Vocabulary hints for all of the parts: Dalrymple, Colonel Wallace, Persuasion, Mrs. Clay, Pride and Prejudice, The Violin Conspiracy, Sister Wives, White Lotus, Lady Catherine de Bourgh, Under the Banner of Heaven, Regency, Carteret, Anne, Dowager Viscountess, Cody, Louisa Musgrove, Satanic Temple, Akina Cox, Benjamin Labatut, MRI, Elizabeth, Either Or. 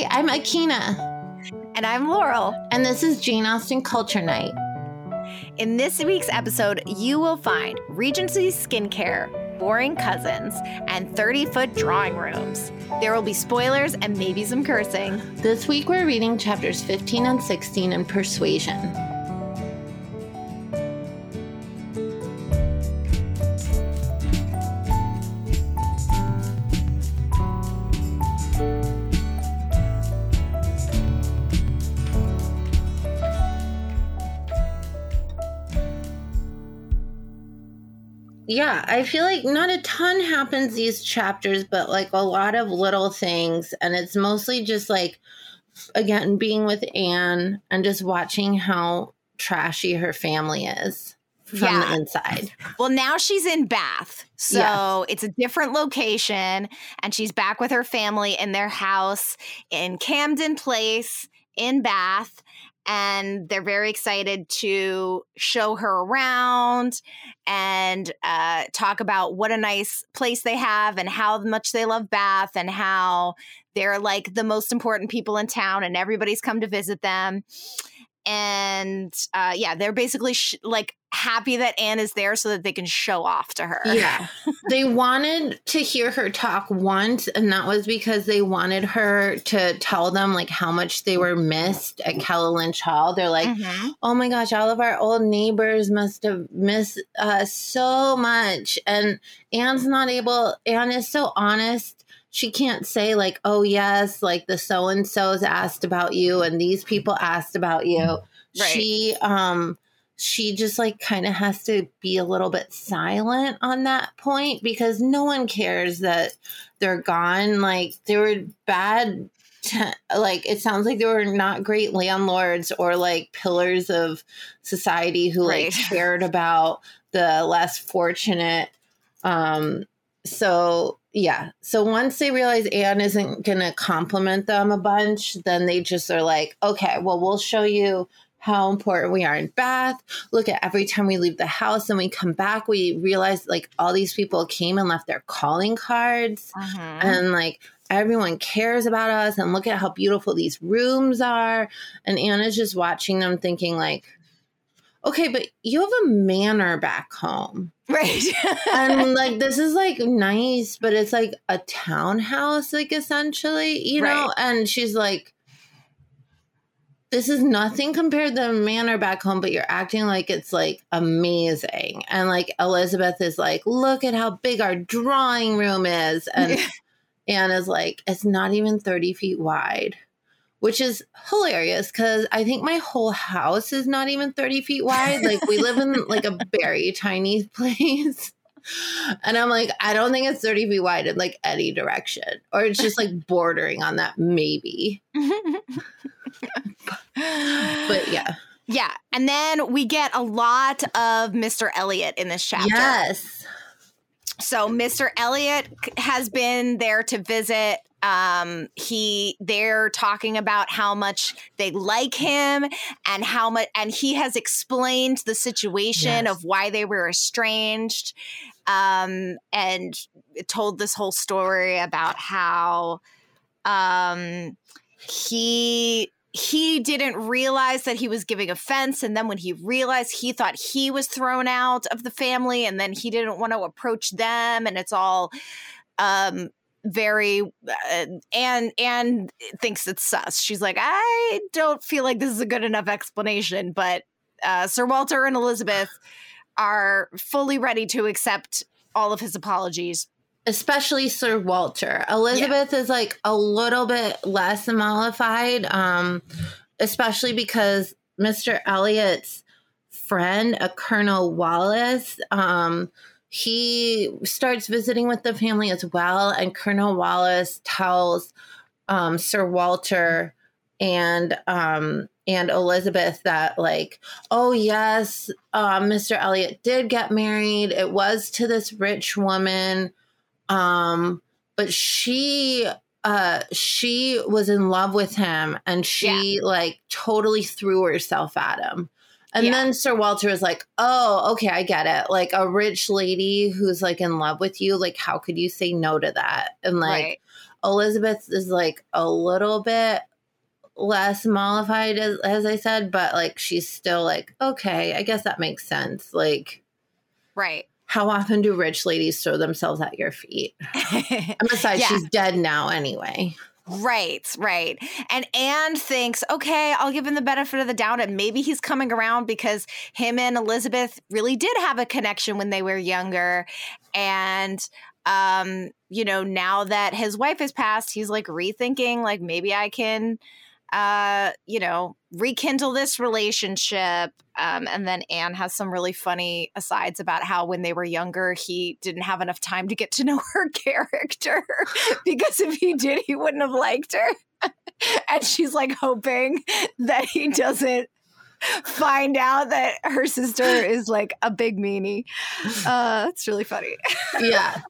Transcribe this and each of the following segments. Hi, I'm Akina. And I'm Laurel. And this is Jane Austen Culture Night. In this week's episode, you will find Regency skincare, boring cousins, and 30-foot drawing rooms. There will be spoilers and maybe some cursing. This week, we're reading chapters 15 and 16 in Persuasion. Yeah, I feel like not a ton happens these chapters, but like a lot of little things. And it's mostly just like, again, being with Anne and just watching how trashy her family is from the inside. Well, now she's in Bath. So It's a different location and she's back with her family in their house in Camden Place in Bath. And they're very excited to show her around and talk about what a nice place they have and how much they love Bath and how they're like the most important people in town and everybody's come to visit them. And they're basically happy that Anne is there so that they can show off to her. Yeah, they wanted to hear her talk once, and that was because they wanted her to tell them like how much they were missed at Kellynch Hall. They're like, oh my gosh, all of our old neighbors must have missed us so much. And Anne is so honest. She can't say like, oh yes, like the so-and-sos asked about you and these people asked about you. Right. She just like kind of has to be a little bit silent on that point because no one cares that they're gone. Like they were bad, it sounds like they were not great landlords or like pillars of society who like cared about the less fortunate. So once they realize Anne isn't going to compliment them a bunch, then they just are like, okay, well, we'll show you how important we are in Bath. Look at every time we leave the house and we come back, we realize like all these people came and left their calling cards and like everyone cares about us and look at how beautiful these rooms are. And Anna's just watching them thinking like, okay, but you have a manor back home. Right. And like, this is like nice, but it's like a townhouse, like essentially, you know? And she's like, this is nothing compared to the manor back home, but you're acting like it's like amazing. And like Elizabeth is like, look at how big our drawing room is. And Anne is like, it's not even 30 feet wide, which is hilarious because I think my whole house is not even 30 feet wide. Like we live in like a very tiny place. And I'm like, I don't think it's 30 feet wide in like any direction, or it's just like bordering on that maybe. But yeah. And then we get a lot of Mr. Elliot in this chapter. Yes. So Mr. Elliot has been there to visit. They're talking about how much they like him and how much, and he has explained the situation of why they were estranged, and told this whole story about how he didn't realize that he was giving offense. And then when he realized, he thought he was thrown out of the family and then he didn't want to approach them. And it's all very and thinks it's sus. She's like, I don't feel like this is a good enough explanation. But Sir Walter and Elizabeth are fully ready to accept all of his apologies. Especially Sir Walter. Elizabeth is like a little bit less mollified, especially because Mr. Elliot's friend, a Colonel Wallace, he starts visiting with the family as well. And Colonel Wallace tells Sir Walter and Elizabeth that like, oh yes, Mr. Elliot did get married. It was to this rich woman. But she was in love with him and she like totally threw herself at him. And then Sir Walter is like, oh, okay, I get it. Like a rich lady who's like in love with you. Like, how could you say no to that? And like Elizabeth is like a little bit less mollified, as I said, but like she's still like, okay, I guess that makes sense. Like, right. How often do rich ladies throw themselves at your feet? And besides, she's dead now anyway. Right. And Anne thinks, okay, I'll give him the benefit of the doubt. And maybe he's coming around because him and Elizabeth really did have a connection when they were younger. And, you know, now that his wife has passed, he's like rethinking, like, maybe I can, you know, rekindle this relationship. And then Anne has some really funny asides about how when they were younger, he didn't have enough time to get to know her character because if he did, he wouldn't have liked her. And she's like hoping that he doesn't find out that her sister is like a big meanie. It's really funny. Yeah.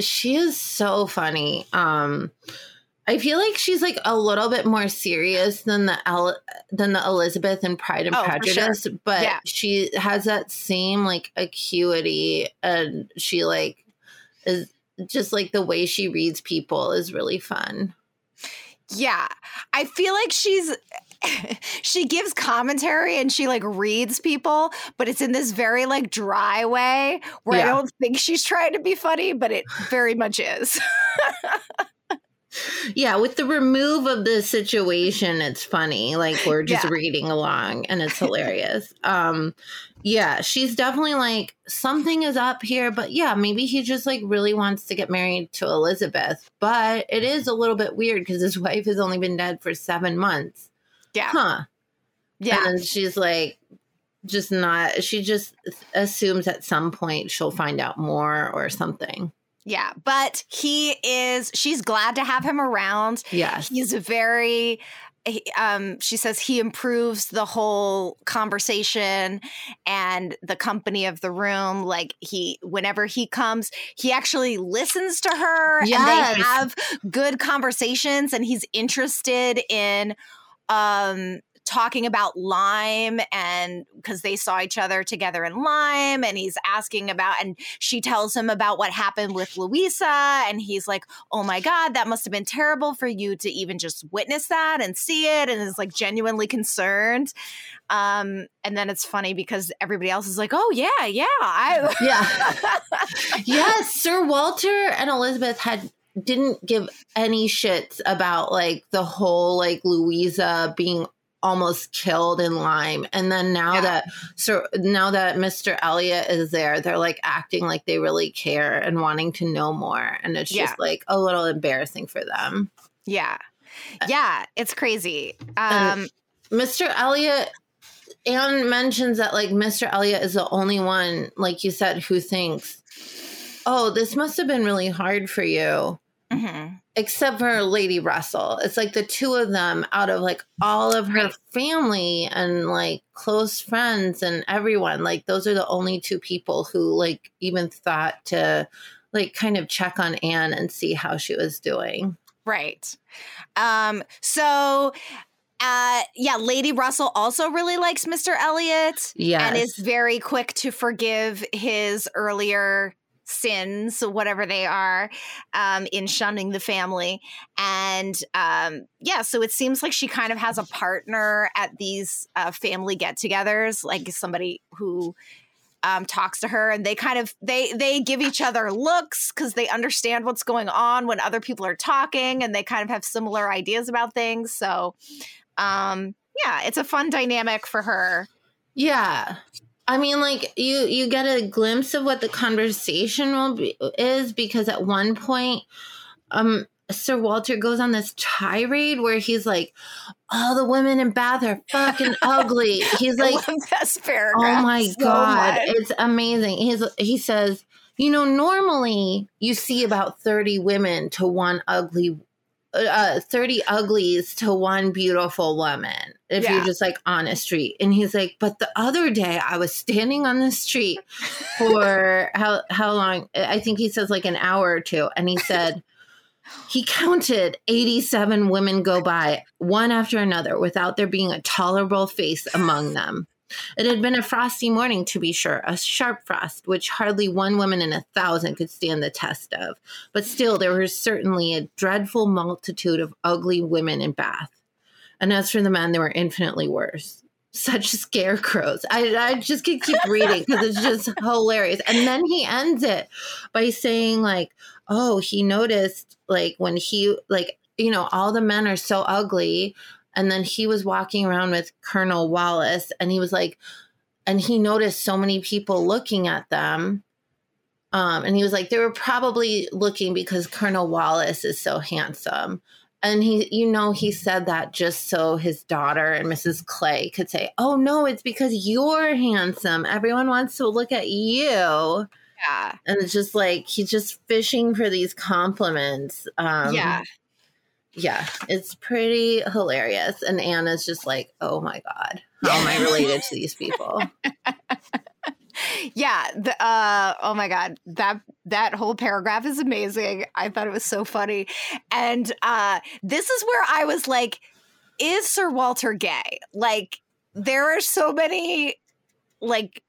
She is so funny. I feel like she's like a little bit more serious than the Elizabeth in Pride and Prejudice, for sure. But she has that same like acuity, and she like is just like the way she reads people is really fun. Yeah, I feel like she gives commentary and she like reads people, but it's in this very like dry way where I don't think she's trying to be funny, but it very much is. Yeah, with the remove of the situation, it's funny. Like, we're just reading along, and it's hilarious. Yeah, she's definitely like, something is up here, but yeah, maybe he just like really wants to get married to Elizabeth. But it is a little bit weird because his wife has only been dead for 7 months. Yeah. Huh. Yeah. And she's like, just not, she just assumes at some point she'll find out more or something. Yeah, but she's glad to have him around. Yeah, he's very, she says he improves the whole conversation and the company of the room. Like whenever he comes, he actually listens to her and they have good conversations and he's interested in, talking about Lyme and because they saw each other together in Lyme and he's asking about and she tells him about what happened with Louisa and he's like, oh my God, that must have been terrible for you to even just witness that and see it, and is like genuinely concerned. And then it's funny because everybody else is like, oh yeah. Yes, Sir Walter and Elizabeth didn't give any shits about like the whole like Louisa being almost killed in Lyme. And then now that Mr. Elliot is there, they're like acting like they really care and wanting to know more. And it's just like a little embarrassing for them. Yeah. Yeah. It's crazy. Mr. Elliot, Anne mentions that like Mr. Elliot is the only one, like you said, who thinks, oh, this must have been really hard for you. Mm-hmm. Except for Lady Russell. It's like the two of them out of like all of her family and like close friends and everyone, like those are the only two people who like even thought to like kind of check on Anne and see how she was doing. Right. So Lady Russell also really likes Mr. Elliot and is very quick to forgive his earlier sins, whatever they are, in shunning the family. And so it seems like she kind of has a partner at these family get-togethers, like somebody who talks to her, and they kind of they give each other looks because they understand what's going on when other people are talking, and they kind of have similar ideas about things. So it's a fun dynamic for her. Yeah. I mean, like, you get a glimpse of what the conversation is because at one point, Sir Walter goes on this tirade where he's like, all the women in Bath are fucking ugly. He's like, oh my God, it's amazing. He says, you know, normally you see about 30 women to one ugly woman. 30 uglies to one beautiful woman if you're just like on a street. And he's like, but the other day I was standing on the street for how long? I think he says like an hour or two. And he said he counted 87 women go by one after another without there being a tolerable face among them. It had been a frosty morning, to be sure, a sharp frost, which hardly one woman in 1,000 could stand the test of. But still, there was certainly a dreadful multitude of ugly women in Bath. And as for the men, they were infinitely worse. Such scarecrows. I just could keep reading because it's just hilarious. And then he ends it by saying, like, oh, he noticed, like, when he, like, you know, all the men are so ugly. And then he was walking around with Colonel Wallace, and he was like, and he noticed so many people looking at them. And he was like, they were probably looking because Colonel Wallace is so handsome. And he, you know, he said that just so his daughter and Mrs. Clay could say, oh, no, it's because you're handsome. Everyone wants to look at you. Yeah. And it's just like, he's just fishing for these compliments. Yeah. Yeah, it's pretty hilarious. And Anna's just like, oh, my God, how am I related to these people? Yeah. Oh, my God. That whole paragraph is amazing. I thought it was so funny. And this is where I was like, is Sir Walter gay? Like, there are so many, like,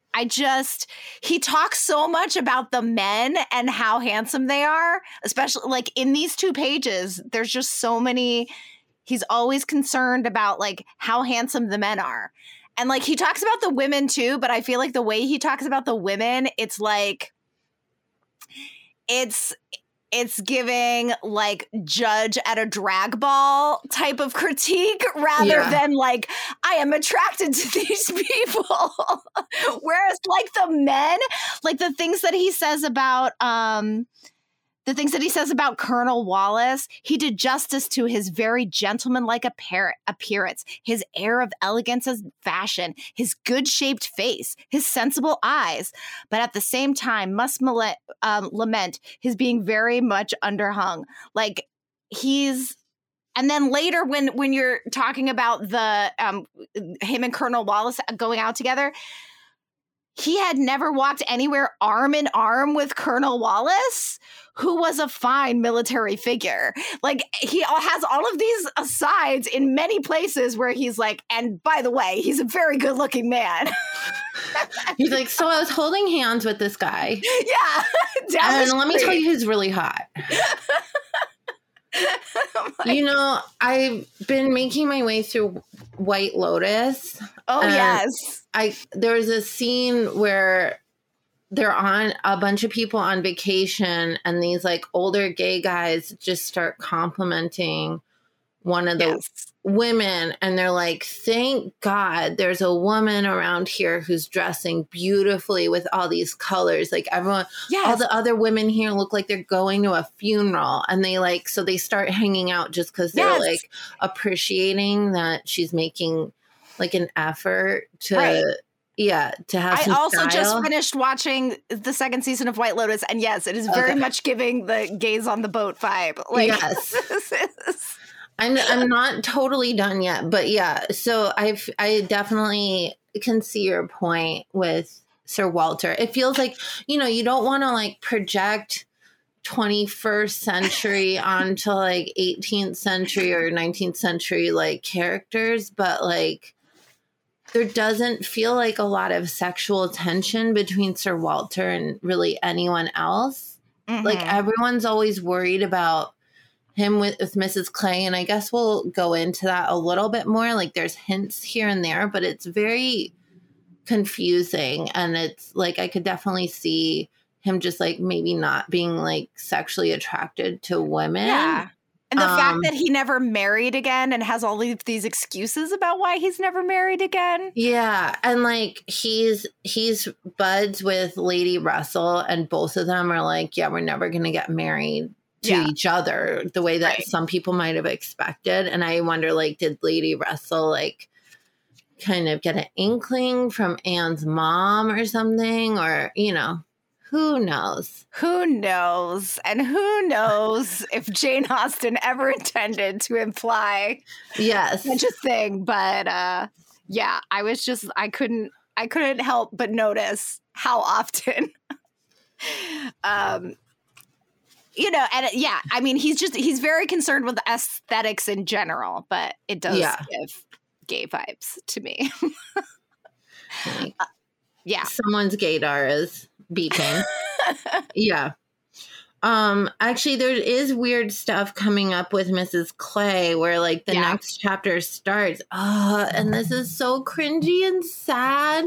he talks so much about the men and how handsome they are, especially like in these two pages. There's just so many. He's always concerned about like how handsome the men are. And like he talks about the women too, but I feel like the way he talks about the women, it's like it's giving like judge at a drag ball type of critique rather than like, I am attracted to these people. Whereas like the men, like the things that he says about Colonel Wallace, he did justice to his very gentlemanlike appearance, his air of elegance and fashion, his good-shaped face, his sensible eyes, but at the same time must lament his being very much underhung. Like he's, and then later when you're talking about the him and Colonel Wallace going out together, he had never walked anywhere arm in arm with Colonel Wallace, who was a fine military figure. Like he has all of these asides in many places where he's like, and by the way, he's a very good looking man. He's like, so I was holding hands with this guy. Yeah. And let me tell you, he's really hot. You know, I've been making my way through White Lotus. Oh, yes. There's a scene where they're on a bunch of people on vacation and these like older gay guys just start complimenting one of the women. And they're like, thank God there's a woman around here who's dressing beautifully with all these colors. Like everyone, all the other women here look like they're going to a funeral. And they like, so they start hanging out just because they're like appreciating that she's making like an effort to, to have some style. Just finished watching the second season of White Lotus. And yes, it is very much giving the gays on the boat vibe. Like, yes. I'm not totally done yet, but yeah. So I definitely can see your point with Sir Walter. It feels like, you know, you don't want to like project 21st century onto like 18th century or 19th century like characters, but like there doesn't feel like a lot of sexual tension between Sir Walter and really anyone else. Mm-hmm. Like everyone's always worried about him with Mrs. Clay, and I guess we'll go into that a little bit more. Like there's hints here and there, but it's very confusing, and it's like I could definitely see him just like maybe not being like sexually attracted to women. Yeah. And the fact that he never married again and has all these excuses about why he's never married again. Yeah. And like he's buds with Lady Russell, and both of them are like, yeah, we're never going to get married to each other the way that some people might have expected. And I wonder, like, did Lady Russell like kind of get an inkling from Anne's mom or something? Or, you know, who knows? Who knows? And who knows if Jane Austen ever intended to imply such a thing. But I was just I couldn't help but notice how often you know, and I mean, he's very concerned with aesthetics in general, but it does give gay vibes to me. definitely. Yeah. Someone's gaydar is beeping. Yeah. Actually, there is weird stuff coming up with Mrs. Clay where, like, the next chapter starts. And this is so cringy and sad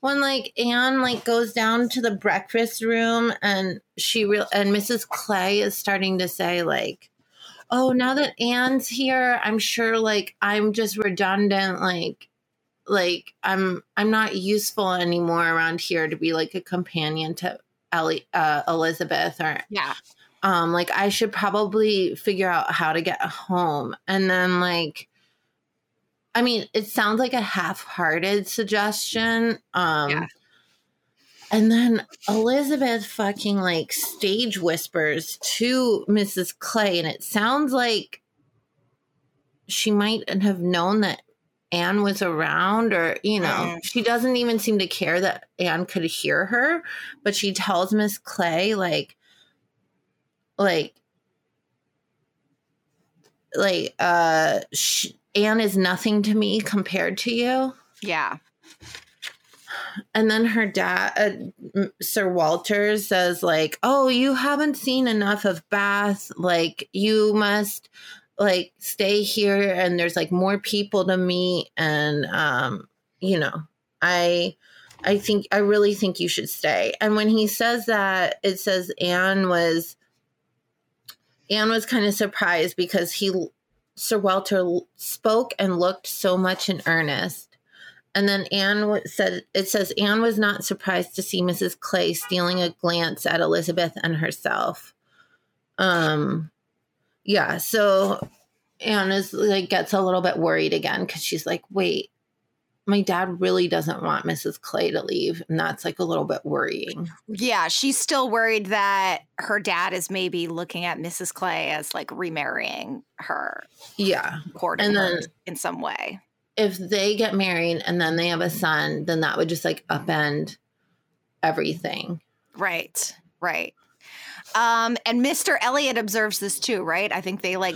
when, like, Anne, like, goes down to the breakfast room and and Mrs. Clay is starting to say, like, oh, now that Anne's here, I'm sure, like, I'm just redundant, like I'm not useful anymore around here to be, like, a companion to Elizabeth or like, I should probably figure out how to get home. And then, like, I mean, it sounds like a half-hearted suggestion. And then Elizabeth fucking, like, stage whispers to Mrs. Clay, and it sounds like she might have known that Anne was around, or, you know, she doesn't even seem to care that Anne could hear her, but she tells Miss Clay, Anne is nothing to me compared to you. Yeah. And then her dad, Sir Walter, says, like, oh, you haven't seen enough of Bath. Like, you must, like, stay here, and there's, like, more people to meet, and you know, I really think you should stay. And when he says that, it says Anne was kind of surprised because Sir Walter spoke and looked so much in earnest. And then Anne was not surprised to see Mrs. Clay stealing a glance at Elizabeth and herself. Yeah, so Anne is, like, gets a little bit worried again because she's like, wait, my dad really doesn't want Mrs. Clay to leave. And that's, like, a little bit worrying. Yeah, she's still worried that her dad is maybe looking at Mrs. Clay as, like, remarrying her. Yeah. And then in some way. If they get married and then they have a son, then that would just, like, upend everything. Right, right. And Mr. Elliot observes this too, right? I think they, like,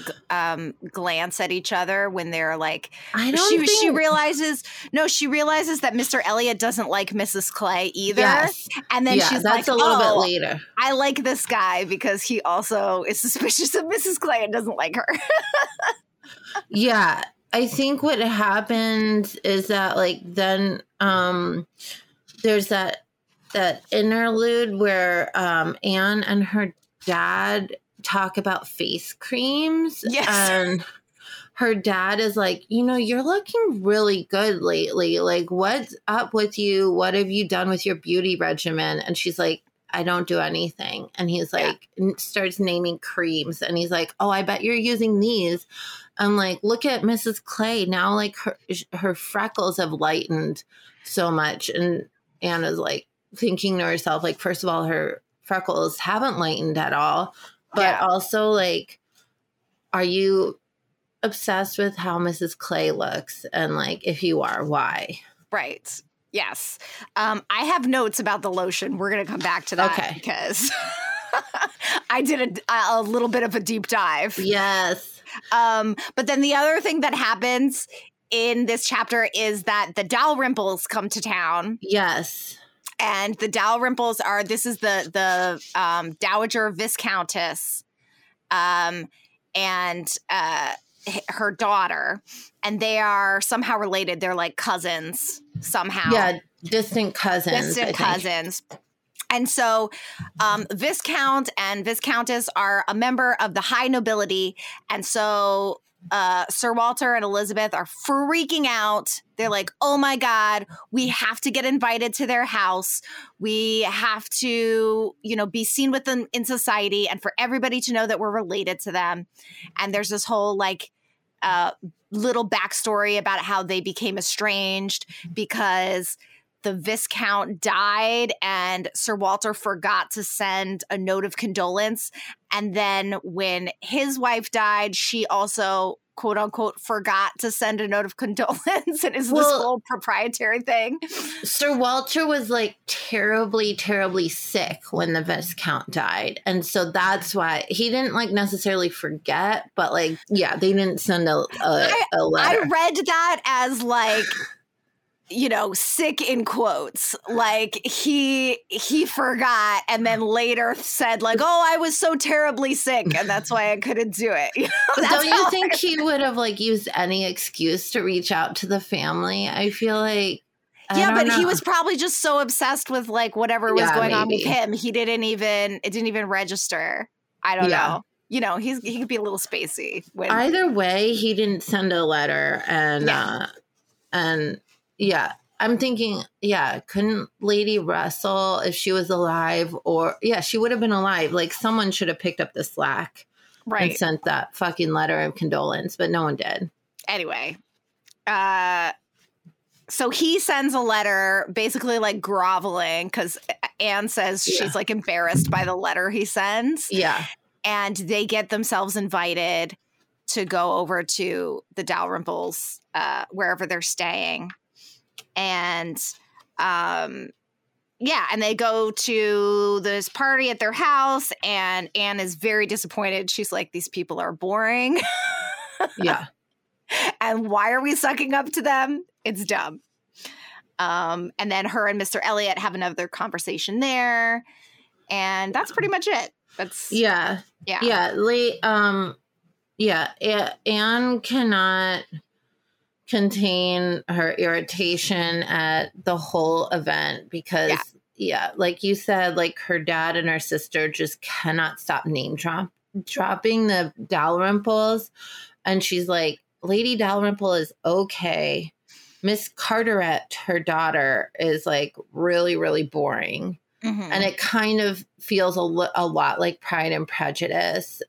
glance at each other when they're, like, she realizes that Mr. Elliot doesn't like Mrs. Clay either. Yes. And then she's like, that's a little bit later. I like this guy because he also is suspicious of Mrs. Clay and doesn't like her. Yeah. I think what happens is that, like, then there's that interlude where Anne and her dad talk about face creams. Yes. And her dad is like, you know, you're looking really good lately. Like, what's up with you? What have you done with your beauty regimen? And she's like, I don't do anything. And he's like, starts naming creams. And he's like, oh, I bet you're using these. I'm like, look at Mrs. Clay. Now, like, her freckles have lightened so much. And Anne is, like, thinking to herself, like, first of all, her freckles haven't lightened at all, but also, like, are you obsessed with how Mrs. Clay looks? And, like, if you are, why? Right. Yes. I have notes about the lotion. We're going to come back to that because I did a little bit of a deep dive. Yes. But then the other thing that happens in this chapter is that the Dalrymples come to town. Yes. And the Dalrymples are, this is the Dowager Viscountess and her daughter. And they are somehow related. They're, like, cousins somehow. Yeah, distant cousins. And so Viscount and Viscountess are a member of the high nobility. And so Sir Walter and Elizabeth are freaking out. They're like, oh my God, we have to get invited to their house. We have to, you know, be seen with them in society and for everybody to know that we're related to them. And there's this whole, like, little backstory about how they became estranged because the Viscount died and Sir Walter forgot to send a note of condolence. And then when his wife died, she also, quote unquote, forgot to send a note of condolence. And it's this whole proprietary thing. Sir Walter was, like, terribly, terribly sick when the Viscount died. And so that's why he didn't, like, necessarily forget, but, like, yeah, they didn't send a letter. I read that as, like, you know, sick in quotes, like he forgot and then later said like, oh, I was so terribly sick and that's why I couldn't do it. You know, don't you think he would have like used any excuse to reach out to the family? I feel like, yeah, but he was probably just so obsessed with like whatever was going on with him. He didn't even, it didn't even register. I don't know. You know, he could be a little spacey. Either way, he didn't send a letter and yeah, I'm thinking, yeah, couldn't Lady Russell, if she was alive or, yeah, she would have been alive. Like someone should have picked up the slack and sent that fucking letter of condolence, but no one did. Anyway, so he sends a letter basically like groveling because Anne says she's like embarrassed by the letter he sends. Yeah. And they get themselves invited to go over to the Dalrymples, wherever they're staying. And, yeah, and they go to this party at their house, and Anne is very disappointed. She's like, these people are boring. Yeah. And why are we sucking up to them? It's dumb. And then her and Mr. Elliot have another conversation there, and that's pretty much it. That's Anne cannot contain her irritation at the whole event because, like you said, like her dad and her sister just cannot stop name dropping the Dalrymples. And she's like, Lady Dalrymple is okay. Miss Carteret, her daughter, is like really, really boring. Mm-hmm. And it kind of feels a lot like Pride and Prejudice,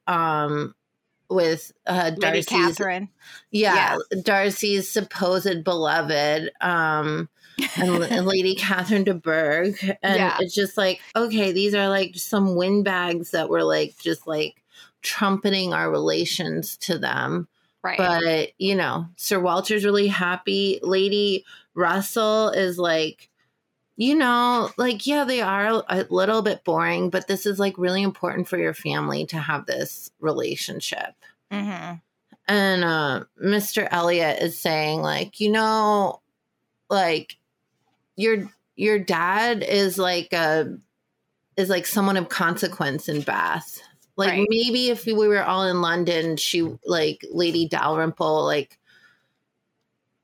with Darcy's, Catherine. Darcy's supposed beloved, and Lady Catherine de Bourgh. And it's just like, okay, these are like some windbags that were like just like trumpeting our relations to them. Right. But, you know, Sir Walter's really happy. Lady Russell is like, you know, like, yeah, they are a little bit boring, but this is like really important for your family to have this relationship. Mm-hmm. And Mr. Elliot is saying like, you know, like your dad is like someone of consequence in Bath. Like maybe if we were all in London, she like Lady Dalrymple, like,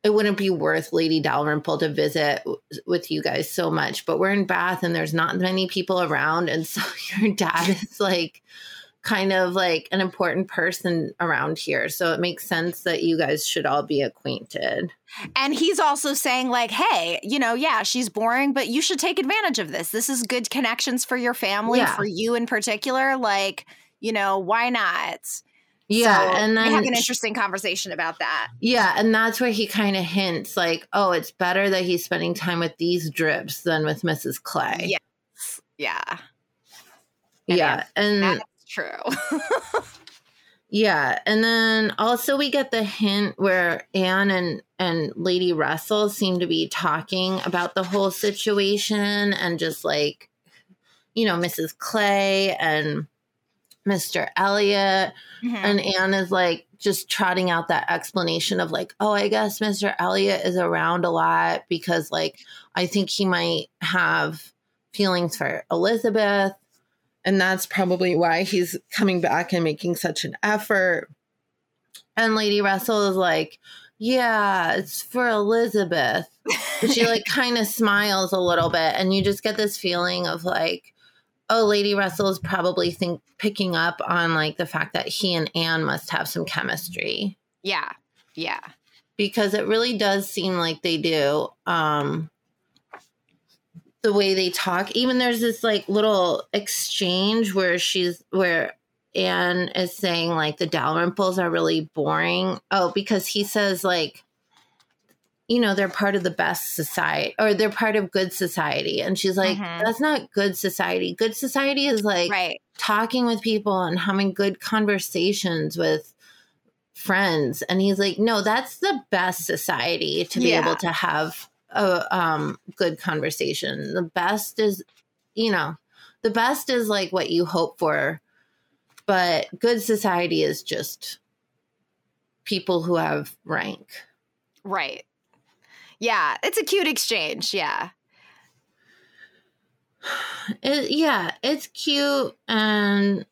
it wouldn't be worth Lady Dalrymple to visit with you guys so much, but we're in Bath and there's not many people around. And so your dad is like kind of like an important person around here. So it makes sense that you guys should all be acquainted. And he's also saying like, hey, you know, yeah, she's boring, but you should take advantage of this. This is good connections for your family, for you in particular. Like, you know, why not? Yeah, so and then we have an interesting conversation about that. Yeah, and that's where he kind of hints like, oh, it's better that he's spending time with these drips than with Mrs. Clay. Yes. Yeah. Yeah, and that's true. Yeah, and then also we get the hint where Anne and Lady Russell seem to be talking about the whole situation and just like, you know, Mrs. Clay and Mr. Elliot, and Anne is like just trotting out that explanation of like, oh, I guess Mr. Elliot is around a lot because like I think he might have feelings for Elizabeth, and that's probably why he's coming back and making such an effort. And Lady Russell is like, yeah, it's for Elizabeth. She like kind of smiles a little bit, and you just get this feeling of like, oh, Lady Russell is probably picking up on like the fact that he and Anne must have some chemistry. Yeah. Yeah. Because it really does seem like they do. The way they talk, even there's this like little exchange where Anne is saying like the Dalrymples are really boring. Oh, because he says like, you know, they're part of the best society, or they're part of good society. And she's like, that's not good society. Good society is like talking with people and having good conversations with friends. And he's like, no, that's the best society to be able to have a good conversation. The best is, you know, the best is like what you hope for, but good society is just people who have rank. Right. Yeah, it's a cute exchange. Yeah. It's cute. And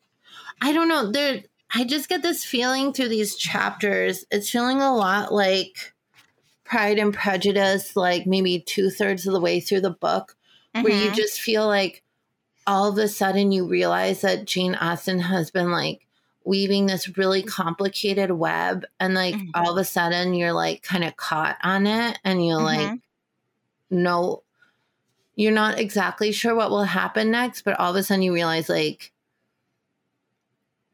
I don't know. I just get this feeling through these chapters. It's feeling a lot like Pride and Prejudice, like maybe 2/3 of the way through the book, where you just feel like all of a sudden you realize that Jane Austen has been like weaving this really complicated web. And like all of a sudden you're like kind of caught on it, and you're like, no, you're not exactly sure what will happen next. But all of a sudden you realize like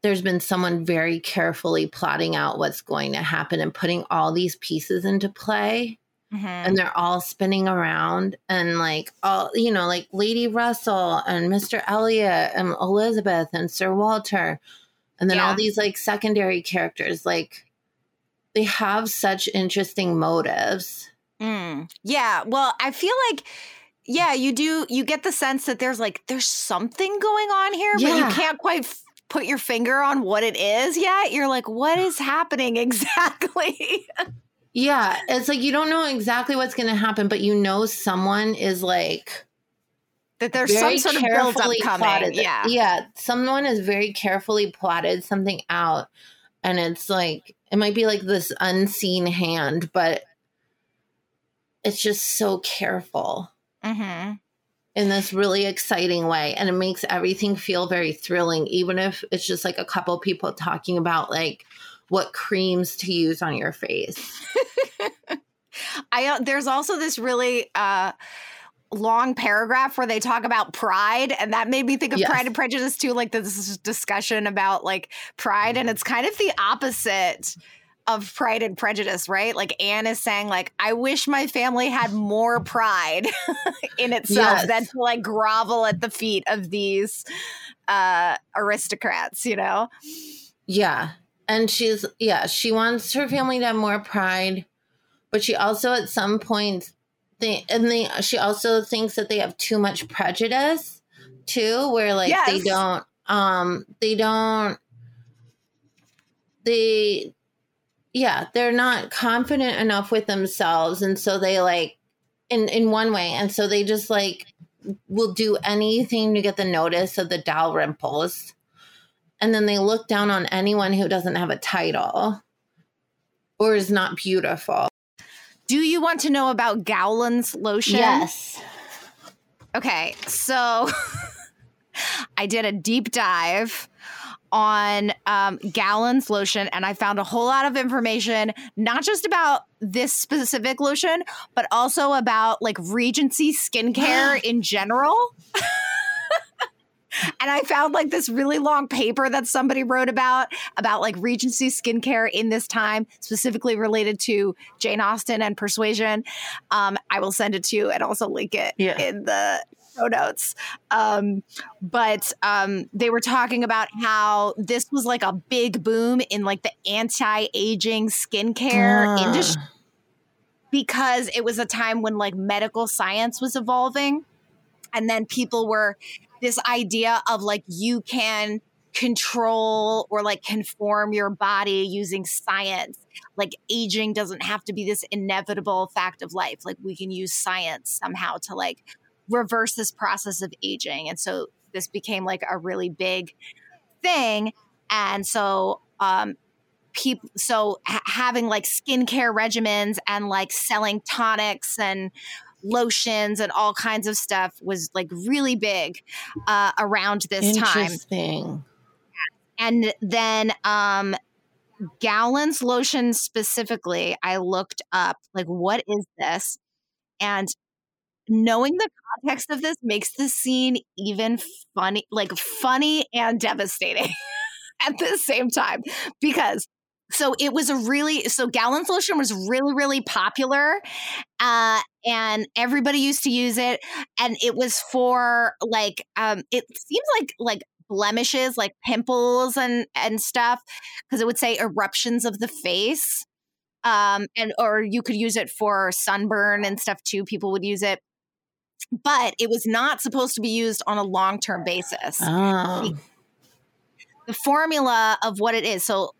there's been someone very carefully plotting out what's going to happen and putting all these pieces into play. And they're all spinning around, and like all, you know, like Lady Russell and Mr. Elliot and Elizabeth and Sir Walter. And then all these like secondary characters, like they have such interesting motives. Yeah. Well, I feel like, yeah, you do. You get the sense that there's something going on here, but you can't quite put your finger on what it is yet. You're like, what is happening exactly? Yeah, it's like you don't know exactly what's going to happen, but you know someone is like that. There's some sort of build-up coming. Yeah, yeah, someone is very carefully plotted something out, and it's like it might be like this unseen hand, but it's just so careful in this really exciting way, and it makes everything feel very thrilling, even if it's just like a couple people talking about like what creams to use on your face. There's also this really long paragraph where they talk about pride, and that made me think of Pride and Prejudice too, like this discussion about like pride, and it's kind of the opposite of Pride and Prejudice, right? Like Anne is saying like, I wish my family had more pride in itself than to like grovel at the feet of these aristocrats, you know? Yeah. And she wants her family to have more pride, but she also at some point, she also thinks that they have too much prejudice too, where like they're not confident enough with themselves. And so they like, in one way, and so they just like will do anything to get the notice of the Dalrymples. And then they look down on anyone who doesn't have a title or is not beautiful. Do you want to know about Gowland's lotion? Yes. Okay, so I did a deep dive on Gowland's lotion, and I found a whole lot of information, not just about this specific lotion, but also about like Regency skincare in general. And I found like this really long paper that somebody wrote about like Regency skincare in this time, specifically related to Jane Austen and Persuasion. I will send it to you and also link it in the show notes. But they were talking about how this was like a big boom in like the anti-aging skincare industry, because it was a time when like medical science was evolving. And then people were this idea of like, you can control or like conform your body using science. Like aging doesn't have to be this inevitable fact of life. Like we can use science somehow to like reverse this process of aging. And so this became like a really big thing. And so, having like skincare regimens and like selling tonics and lotions and all kinds of stuff was like really big around this time. Interesting. And then Gowland's lotion specifically, I looked up like, what is this? And knowing the context of this makes the scene even funny and devastating at the same time, because Gowland's lotion was really, really popular, and everybody used to use it. And it was for like, it seems like blemishes, like pimples and stuff, because it would say eruptions of the face, or you could use it for sunburn and stuff too. People would use it, but it was not supposed to be used on a long-term basis. The formula of what it is, so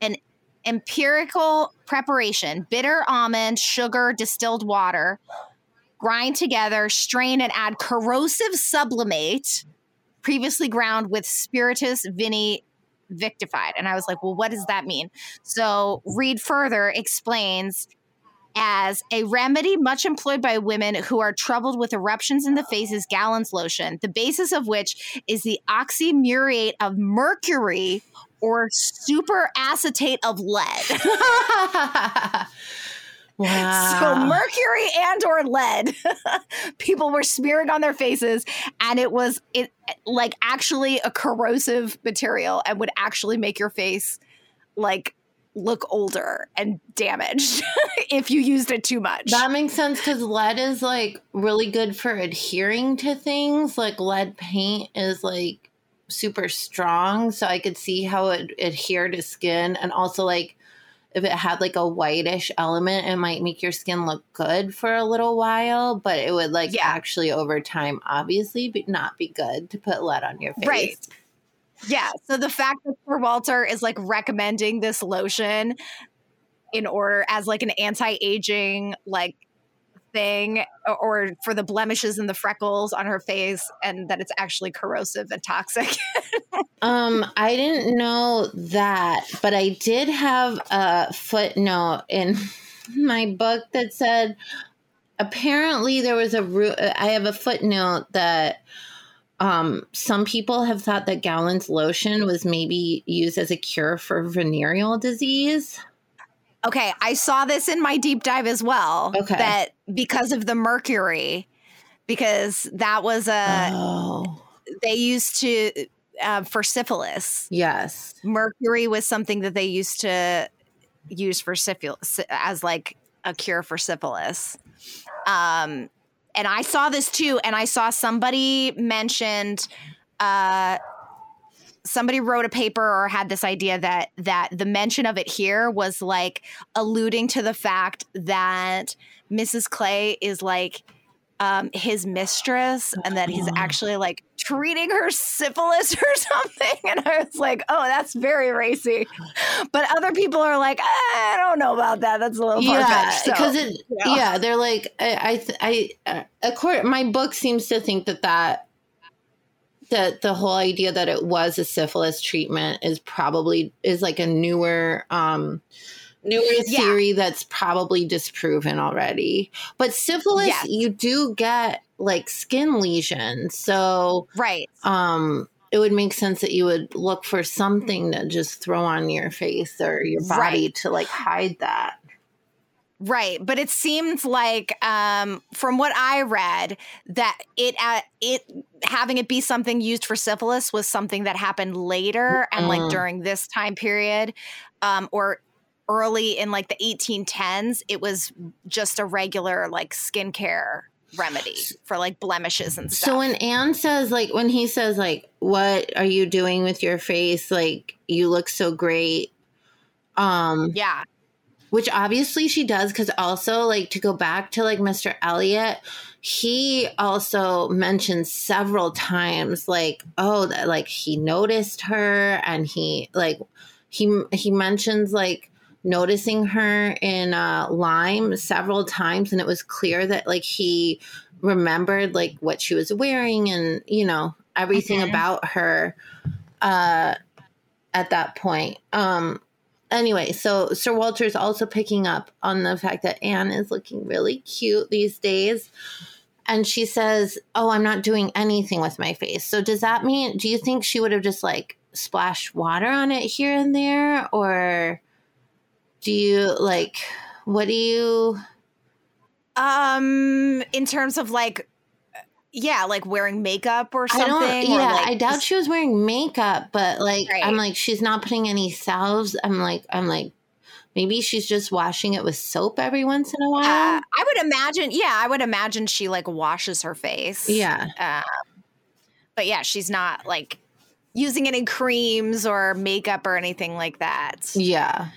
an Empirical preparation, bitter almond, sugar, distilled water, grind together, strain and add corrosive sublimate, previously ground with spiritus vini victified. And I was like, well, what does that mean? So read further explains as a remedy much employed by women who are troubled with eruptions in the face is Gowland's lotion, the basis of which is the oxymuriate of mercury or superacetate of lead. Wow. So mercury and or lead. People were smeared on their faces, and it was like actually a corrosive material and would actually make your face like look older and damaged if you used it too much. That makes sense, because lead is like really good for adhering to things. Like lead paint is like super strong, so I could see how it adhered to skin, and also like if it had like a whitish element, it might make your skin look good for a little while, but it would like actually over time, obviously, but not be good to put lead on your face. Right. Yeah. So the fact that Sir Walter is like recommending this lotion in order as like an anti-aging like thing or for the blemishes and the freckles on her face, and that it's actually corrosive and toxic. I didn't know that, but I did have a footnote in my book that said, apparently there was I have a footnote that some people have thought that Gowland's lotion was maybe used as a cure for venereal disease. Okay, I saw this in my deep dive as well. Okay. That because of the mercury, because that was they used to for syphilis. Yes, mercury was something that they used to use for syphilis as like a cure for syphilis. And I saw this too, and I saw somebody mentioned. Somebody wrote a paper or had this idea that the mention of it here was like alluding to the fact that Mrs. Clay is like his mistress, and that he's actually like treating her syphilis or something. And I was like, oh, that's very racy. But other people are like, I don't know about that. That's a little far-fetched. Yeah, because they're like, my book seems to think that the whole idea that it was a syphilis treatment is like a newer theory that's probably disproven already. But syphilis, you do get like skin lesions. So it would make sense that you would look for something to just throw on your face or your body to like hide that. Right. But it seems like from what I read that it having it be something used for syphilis was something that happened later and like during this time period or early in like the 1810s. It was just a regular like skincare remedy for like blemishes and stuff. So when Anne says like when he says like, what are you doing with your face? Like you look so great. Yeah. Which obviously she does, because also like to go back to like Mr. Elliot, he also mentioned several times like, oh, that like he noticed her, and he mentions like noticing her in Lyme several times. And it was clear that like he remembered like what she was wearing and, you know, everything about her at that point. Anyway, so Sir Walter's also picking up on the fact that Anne is looking really cute these days. And she says, oh, I'm not doing anything with my face. So does that mean, do you think she would have just like splashed water on it here and there? Or do you like, what do you? In terms of like, yeah, like wearing makeup or something. I doubt she was wearing makeup, but like I'm like, she's not putting any salves. I'm like, maybe she's just washing it with soap every once in a while. I would imagine she like washes her face. Yeah. But yeah, she's not like using any creams or makeup or anything like that. Yeah.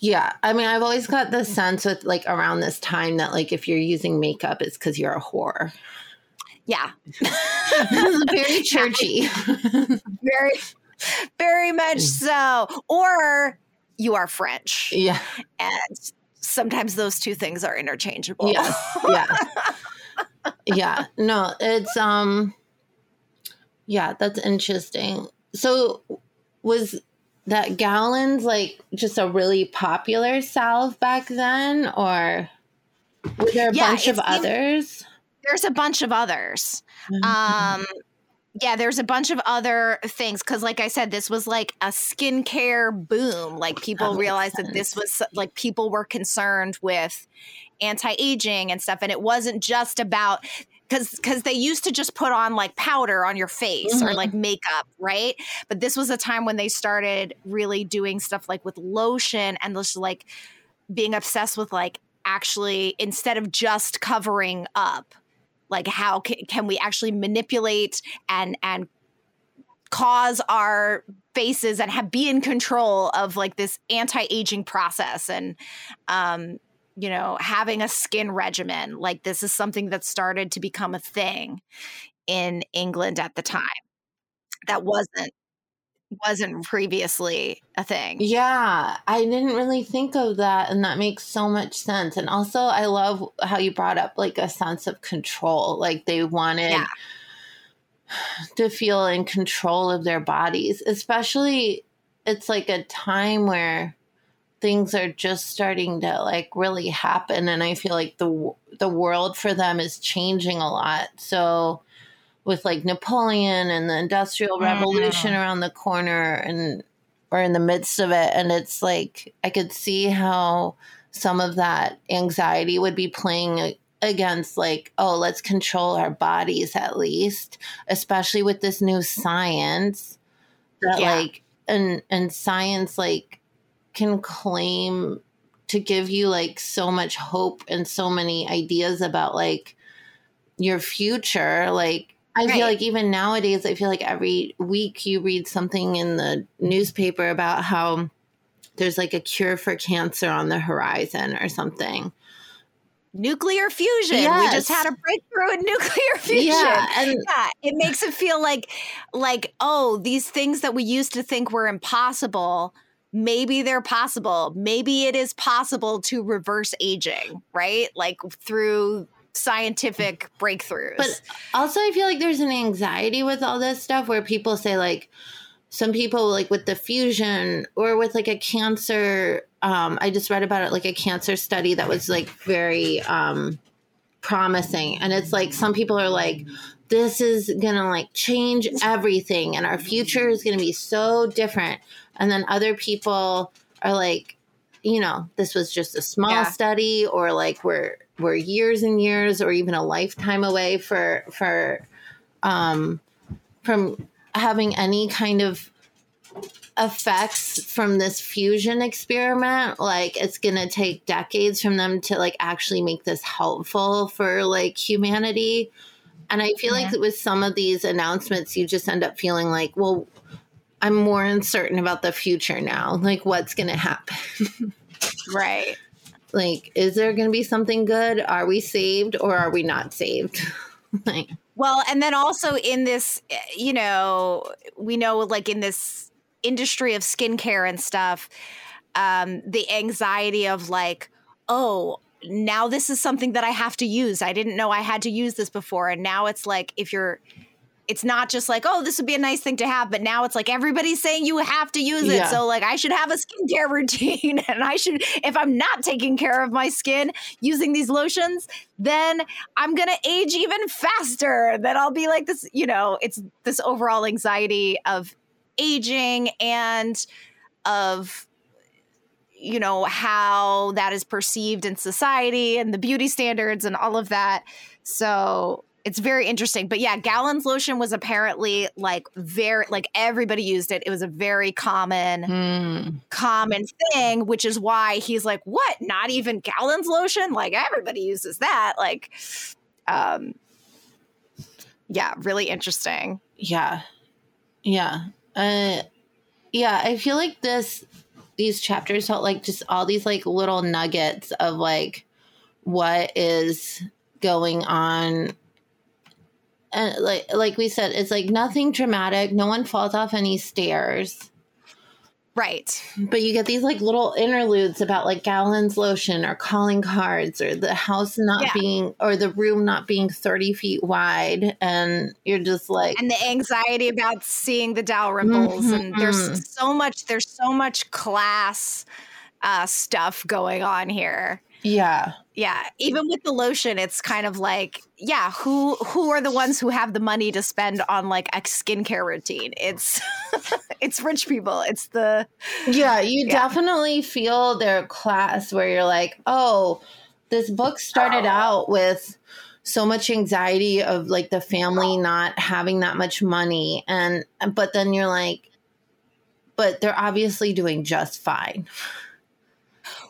Yeah. I mean, I've always got the sense with like around this time that like if you're using makeup, it's because you're a whore. Yeah. Very churchy. Very, very much so. Or you are French. Yeah. And sometimes those two things are interchangeable. Yeah. Yeah. Yeah. No, it's, yeah, that's interesting. So was that Gowland's like just a really popular salve back then, or were there a bunch of others? There's a bunch of others. Mm-hmm. Yeah, there's a bunch of other things because, like I said, this was like a skincare boom. Like people realized that this was like people were concerned with anti-aging and stuff. And it wasn't just about because they used to just put on like powder on your face mm-hmm. or like makeup, right? But this was a time when they started really doing stuff like with lotion and just like being obsessed with like actually instead of just covering up. Like how can we actually manipulate and cause our faces and be in control of like this anti-aging process and, you know, having a skin regimen. Like this is something that started to become a thing in England at the time that wasn't previously a thing. Yeah, I didn't really think of that, and that makes so much sense. And also I love how you brought up like a sense of control, like they wanted to feel in control of their bodies, especially it's like a time where things are just starting to like really happen, and I feel like the world for them is changing a lot. So with like Napoleon and the Industrial Revolution around the corner, and we're in the midst of it. And it's like, I could see how some of that anxiety would be playing against like, oh, let's control our bodies at least, especially with this new science that like, and science like can claim to give you like so much hope and so many ideas about like your future. Like, I feel like even nowadays, I feel like every week you read something in the newspaper about how there's like a cure for cancer on the horizon or something. Nuclear fusion. Yes. We just had a breakthrough in nuclear fusion. Yeah, and it makes it feel like, oh, these things that we used to think were impossible, maybe they're possible. Maybe it is possible to reverse aging, right? Like through scientific breakthroughs. But also I feel like there's an anxiety with all this stuff where people say like some people like with the fusion or with like a cancer, I just read about it, like a cancer study that was like very promising. And it's like some people are like, this is gonna like change everything and our future is gonna be so different. And then other people are like, you know, this was just a small study, or like we're years and years or even a lifetime away from having any kind of effects from this fusion experiment. Like it's going to take decades from them to like actually make this helpful for like humanity. And I feel like with some of these announcements, you just end up feeling like, well, I'm more uncertain about the future now. Like what's going to happen. Right. Like, is there going to be something good? Are we saved or are we not saved? Like, well, and then also in this, you know, we know like in this industry of skincare and stuff, the anxiety of like, oh, now this is something that I have to use. I didn't know I had to use this before. And now it's like it's not just like, oh, this would be a nice thing to have, but now it's like everybody's saying you have to use it. Yeah. So like I should have a skincare routine, and I should, if I'm not taking care of my skin using these lotions, then I'm going to age even faster. Then I'll be like this, you know, it's this overall anxiety of aging and of, you know, how that is perceived in society and the beauty standards and all of that. So it's very interesting. But yeah, Gowland's lotion was apparently like very, like everybody used it. It was a very common thing, which is why he's like, what? Not even Gowland's lotion? Like everybody uses that. Like, yeah, really interesting. Yeah. Yeah. Yeah. I feel like these chapters felt like just all these like little nuggets of like, what is going on. And like we said, it's like nothing dramatic. No one falls off any stairs. Right. But you get these like little interludes about like Gowland's lotion or calling cards or the house not being, or the room not being 30 feet wide. And you're just like. And the anxiety about seeing the Dalrymples. Mm-hmm. And there's so much class stuff going on here. Yeah. Yeah. Even with the lotion, it's kind of like, yeah, who are the ones who have the money to spend on like a skincare routine? It's it's rich people. It's the definitely feel their class where you're like, oh, this book started out with so much anxiety of like the family not having that much money, and but then you're like, but they're obviously doing just fine.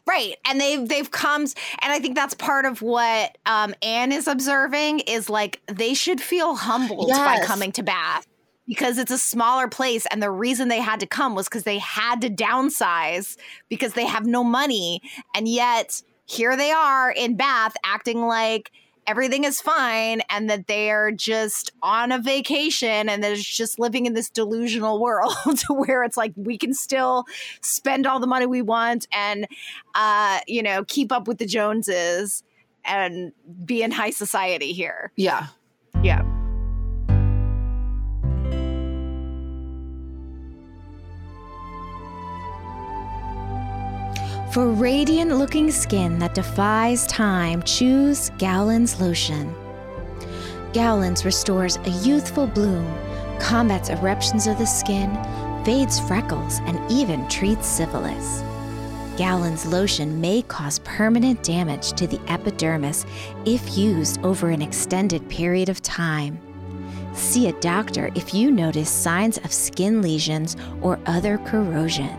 Right. And they've come, and I think that's part of what Anne is observing is like they should feel humbled by coming to Bath because it's a smaller place. And the reason they had to come was because they had to downsize because they have no money. And yet here they are in Bath acting like everything is fine and that they are just on a vacation and they're just living in this delusional world to where it's like we can still spend all the money we want and, you know, keep up with the Joneses and be in high society here. Yeah. Yeah. For radiant-looking skin that defies time, choose Gowland's lotion. Gowland's restores a youthful bloom, combats eruptions of the skin, fades freckles, and even treats syphilis. Gowland's lotion may cause permanent damage to the epidermis if used over an extended period of time. See a doctor if you notice signs of skin lesions or other corrosion.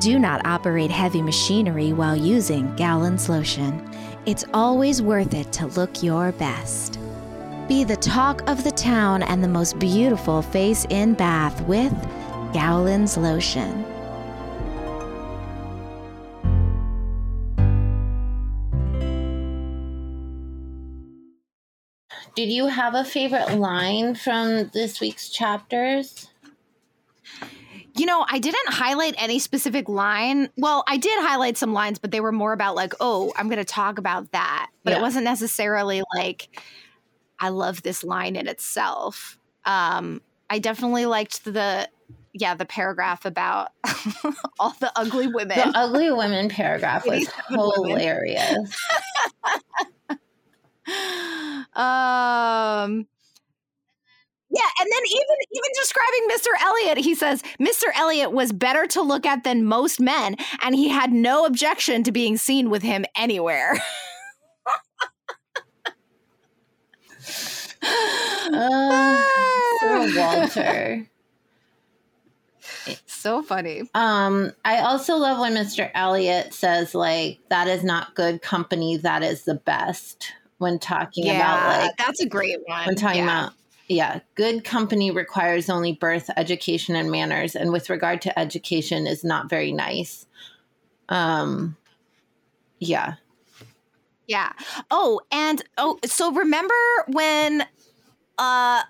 Do not operate heavy machinery while using Gowland's lotion. It's always worth it to look your best. Be the talk of the town and the most beautiful face in Bath with Gowland's lotion. Did you have a favorite line from this week's chapters? You know, I didn't highlight any specific line. Well, I did highlight some lines, but they were more about like, oh, I'm going to talk about that. But it wasn't necessarily like, I love this line in itself. I definitely liked the paragraph about all the ugly women. The ugly women paragraph was hilarious. Yeah, and then even describing Mr. Elliot, he says, Mr. Elliot was better to look at than most men, and he had no objection to being seen with him anywhere. Sir Walter. It's so funny. I also love when Mr. Elliot says, like, that is not good company, that is the best, when talking about, like... that's a great one. When talking about... Yeah. Good company requires only birth, education, and manners. And with regard to education is not very nice. Yeah. So remember when, a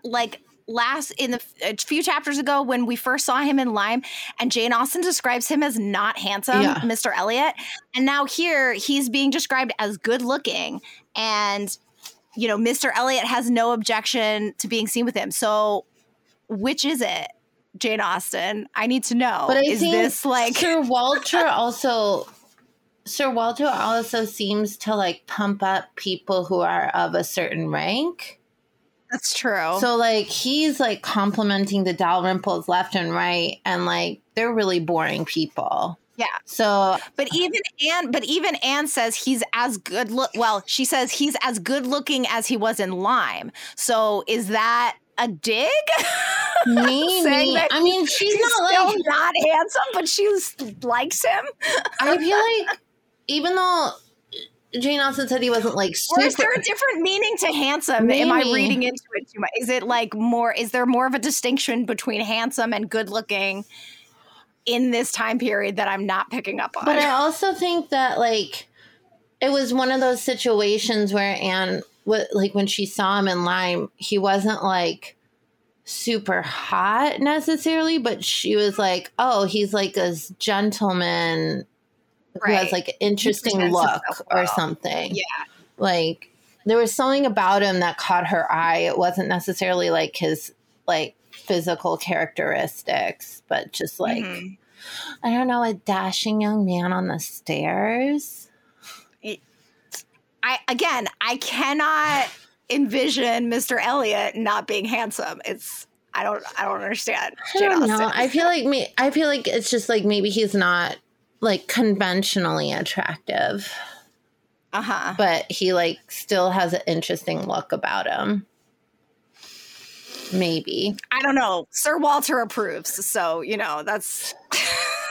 few chapters ago when we first saw him in Lyme and Jane Austen describes him as not handsome, Mr. Elliot. And now here he's being described as good looking and, you know, Mr. Elliot has no objection to being seen with him. So which is it, Jane Austen? I need to know. But is this like Sir Walter also seems to like pump up people who are of a certain rank. That's true. So like he's like complimenting the Dalrymples left and right and like they're really boring people. Yeah. So, but even Anne says he's as good. She says he's as good looking as he was in Lyme. So is that a dig? Maybe. I mean, she's not still like not handsome, but she likes him. I feel like even though Jane Austen said he wasn't like super. Or is there a different meaning to handsome? Maybe. Am I reading into it too much? Is it like more? Is there more of a distinction between handsome and good looking in this time period that I'm not picking up on? But I also think that, like, it was one of those situations where Anne, like, when she saw him in Lyme, he wasn't like, super hot necessarily, but she was like, oh, he's like a gentleman who has like an interesting look or something. Yeah. Like there was something about him that caught her eye. It wasn't necessarily like his like physical characteristics, but just like, I don't know, a dashing young man on the stairs. I cannot envision Mr. Elliot not being handsome. I don't understand. I don't know. I feel like it's just like maybe he's not like conventionally attractive. Uh-huh. But he like still has an interesting look about him. Maybe. I don't know. Sir Walter approves, so you know, that's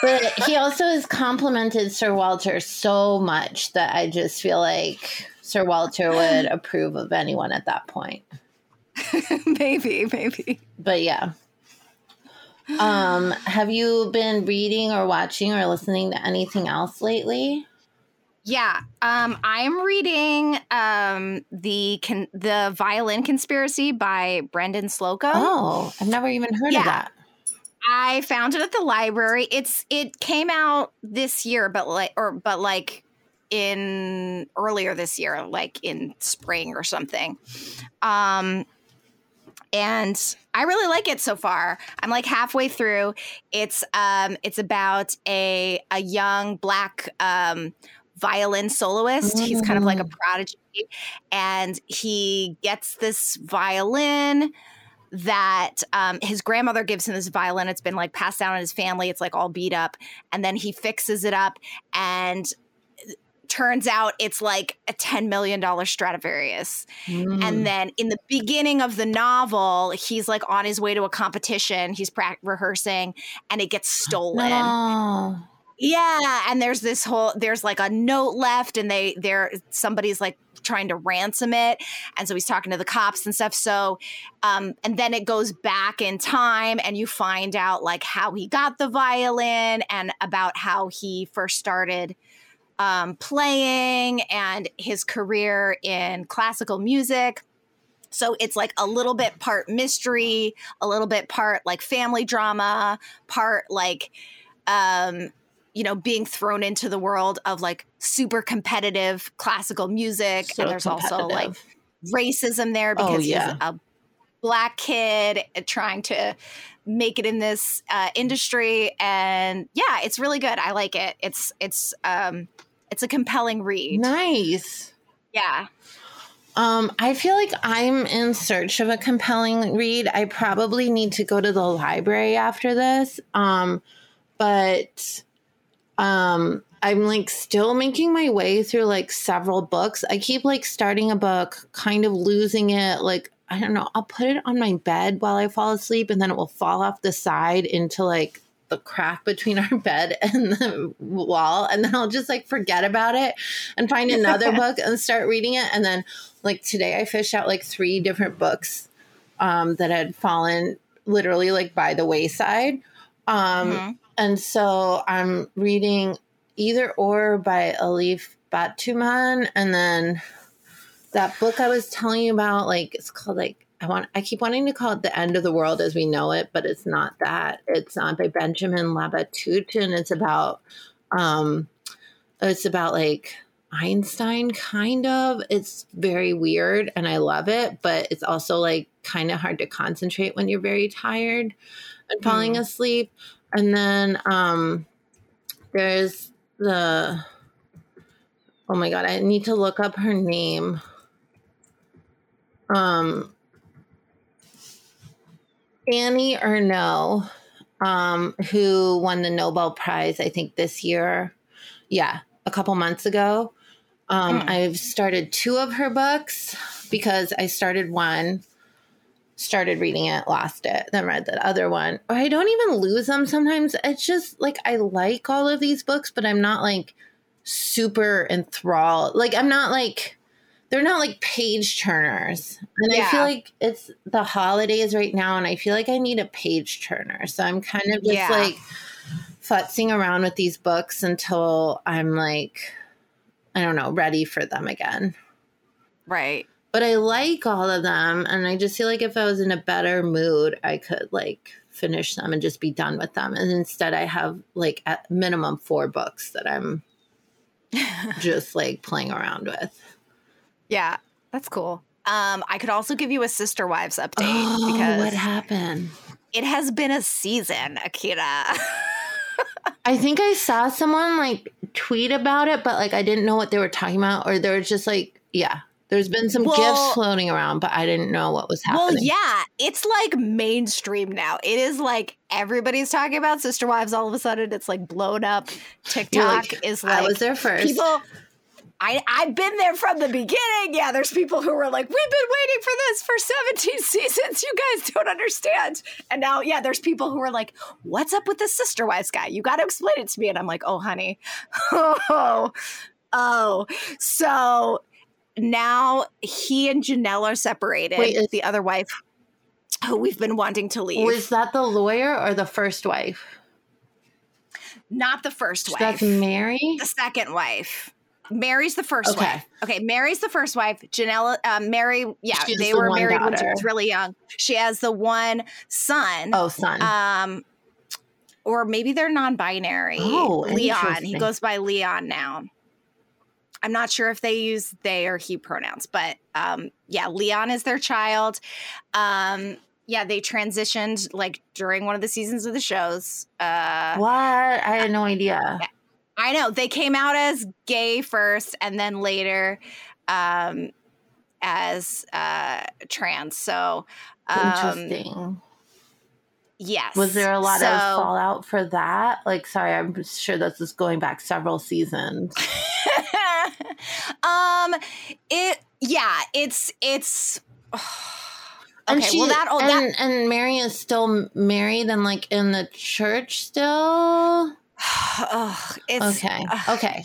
but he also has complimented Sir Walter so much that I just feel like Sir Walter would approve of anyone at that point. Maybe. But yeah. Have you been reading or watching or listening to anything else lately? Yeah. I'm reading the Violin Conspiracy by Brendan Slocum. Oh, I've never even heard of that. I found it at the library. It came out this year, but in earlier this year, like in spring or something. And I really like it so far. I'm like halfway through. It's about a young black violin soloist. He's kind of like a prodigy, and he gets this violin that his grandmother gives him. This violin, it's been like passed down in his family. It's like all beat up, and then he fixes it up, and turns out it's like a $10 million Stradivarius. And then in the beginning of the novel, he's like on his way to a competition. He's rehearsing, and it gets stolen. No. Yeah. And there's like a note left, and somebody's like trying to ransom it. And so he's talking to the cops and stuff. So, and then it goes back in time, and you find out like how he got the violin and about how he first started playing and his career in classical music. So it's like a little bit part mystery, a little bit part like family drama, part like, you know, being thrown into the world of like super competitive classical music. So and there's also like racism there because he's a black kid trying to make it in this industry. And yeah, it's really good. I like it. It's a compelling read. Nice. Yeah. I feel like I'm in search of a compelling read. I probably need to go to the library after this. But I'm like still making my way through like several books. I keep like starting a book, kind of losing it. Like, I don't know. I'll put it on my bed while I fall asleep, and then it will fall off the side into like the crack between our bed and the wall, and then I'll just like forget about it and find another book and start reading it. And then like today I fished out like 3 different books that had fallen literally like by the wayside. And so I'm reading Either Or by Alif Batuman, and then that book I was telling you about, like it's called like I keep wanting to call it The End of the World as We Know It, but it's not that. It's by Benjamin Labatut, and it's about like Einstein, kind of. It's very weird, and I love it, but it's also like kind of hard to concentrate when you're very tired and falling asleep. And then there's the – oh, my God. I need to look up her name. Annie Ernaux, who won the Nobel Prize, I think, this year. Yeah, a couple months ago. I've started 2 of her books because I started one, started reading it, lost it, then read the other one. Or I don't even lose them sometimes. It's just like I like all of these books, but I'm not like super enthralled. Like I'm not like... They're not like page turners. And I feel like it's the holidays right now, and I feel like I need a page turner. So I'm kind of just like futzing around with these books until I'm like, I don't know, ready for them again. Right. But I like all of them, and I just feel like if I was in a better mood, I could, like, finish them and just be done with them. And instead I have, like, at minimum 4 books that I'm just, like, playing around with. Yeah, that's cool. I could also give you a Sister Wives update. Oh, because what happened? It has been a season, Akira. I think I saw someone, like, tweet about it, but, like, I didn't know what they were talking about, or there was just, like, yeah. There's been some gifts floating around, but I didn't know what was happening. Well, yeah, it's like mainstream now. It is like everybody's talking about Sister Wives all of a sudden. It's like blown up. TikTok is like, I was there first. People, I've been there from the beginning. Yeah, there's people who were like, we've been waiting for this for 17 seasons. You guys don't understand. And now, yeah, there's people who are like, what's up with this Sister Wives guy? You got to explain it to me. And I'm like, oh, honey. Oh. So now he and Janelle are separated. Wait, is the other wife who we've been wanting to leave. Was that the lawyer or the first wife? Not the first wife. That's Mary? The second wife. Mary's the first wife. Okay, Mary's the first wife. Janelle, Mary, yeah, they were married when she was really young. She has the one son. Oh, son. Or maybe they're non-binary. Oh, Leon. He goes by Leon now. I'm not sure if they use they or he pronouns, but yeah, Leon is their child. Yeah, they transitioned like during one of the seasons of the shows. What? I had no idea. I know. They came out as gay first and then later as trans. So interesting. Yes. Was there a lot of fallout for that? Like, sorry, I'm sure this is going back several seasons. Okay, and and Mary is still married and like in the church still. Anyway. Okay.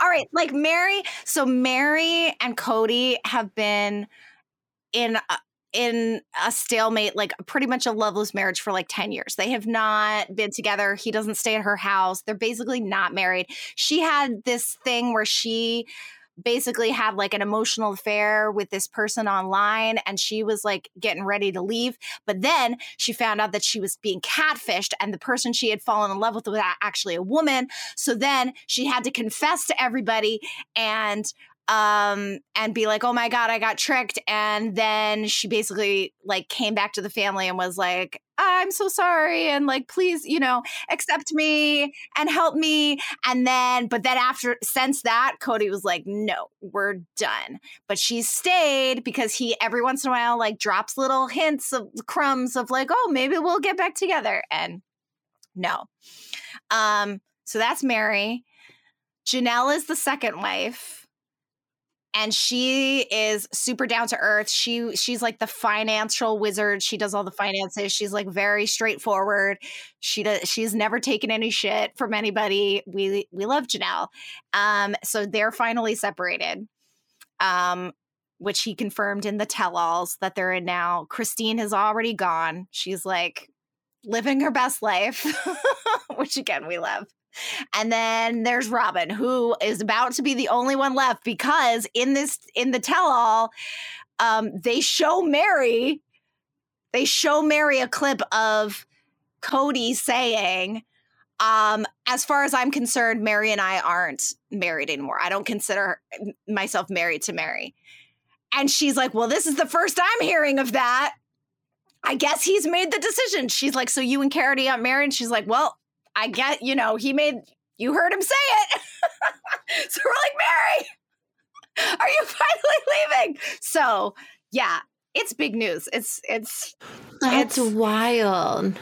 All right. Like Mary. So Mary and Cody have been in a stalemate, like pretty much a loveless marriage for like 10 years. They have not been together. He doesn't stay at her house. They're basically not married. She had this thing where she basically had like an emotional affair with this person online and she was like getting ready to leave. But then she found out that she was being catfished and the person she had fallen in love with was actually a woman. So then she had to confess to everybody and be like, oh my God, I got tricked. And then she basically like came back to the family and was like, I'm so sorry. And like, please, you know, accept me and help me. And then, but then since that, Cody was like, no, we're done. But she stayed because he every once in a while, like drops little hints of crumbs of like, oh, maybe we'll get back together. And no. So that's Mary. Janelle is the second wife. And she is super down to earth. She's like the financial wizard. She does all the finances. She's like very straightforward. She's never taken any shit from anybody. We love Janelle. So they're finally separated, which he confirmed in the tell-alls that they're in now. Christine has already gone. She's like living her best life, which again, we love. And then there's Robin, who is about to be the only one left because in the tell-all, they show Mary a clip of Cody saying, as far as I'm concerned, Mary and I aren't married anymore. I don't consider myself married to Mary. And she's like, well, this is the first I'm hearing of that. I guess he's made the decision. She's like, so you and Carity aren't married? And she's like, well, I get, you know, you heard him say it. So we're like, Mary, are you finally leaving? So yeah, it's big news. It's wild.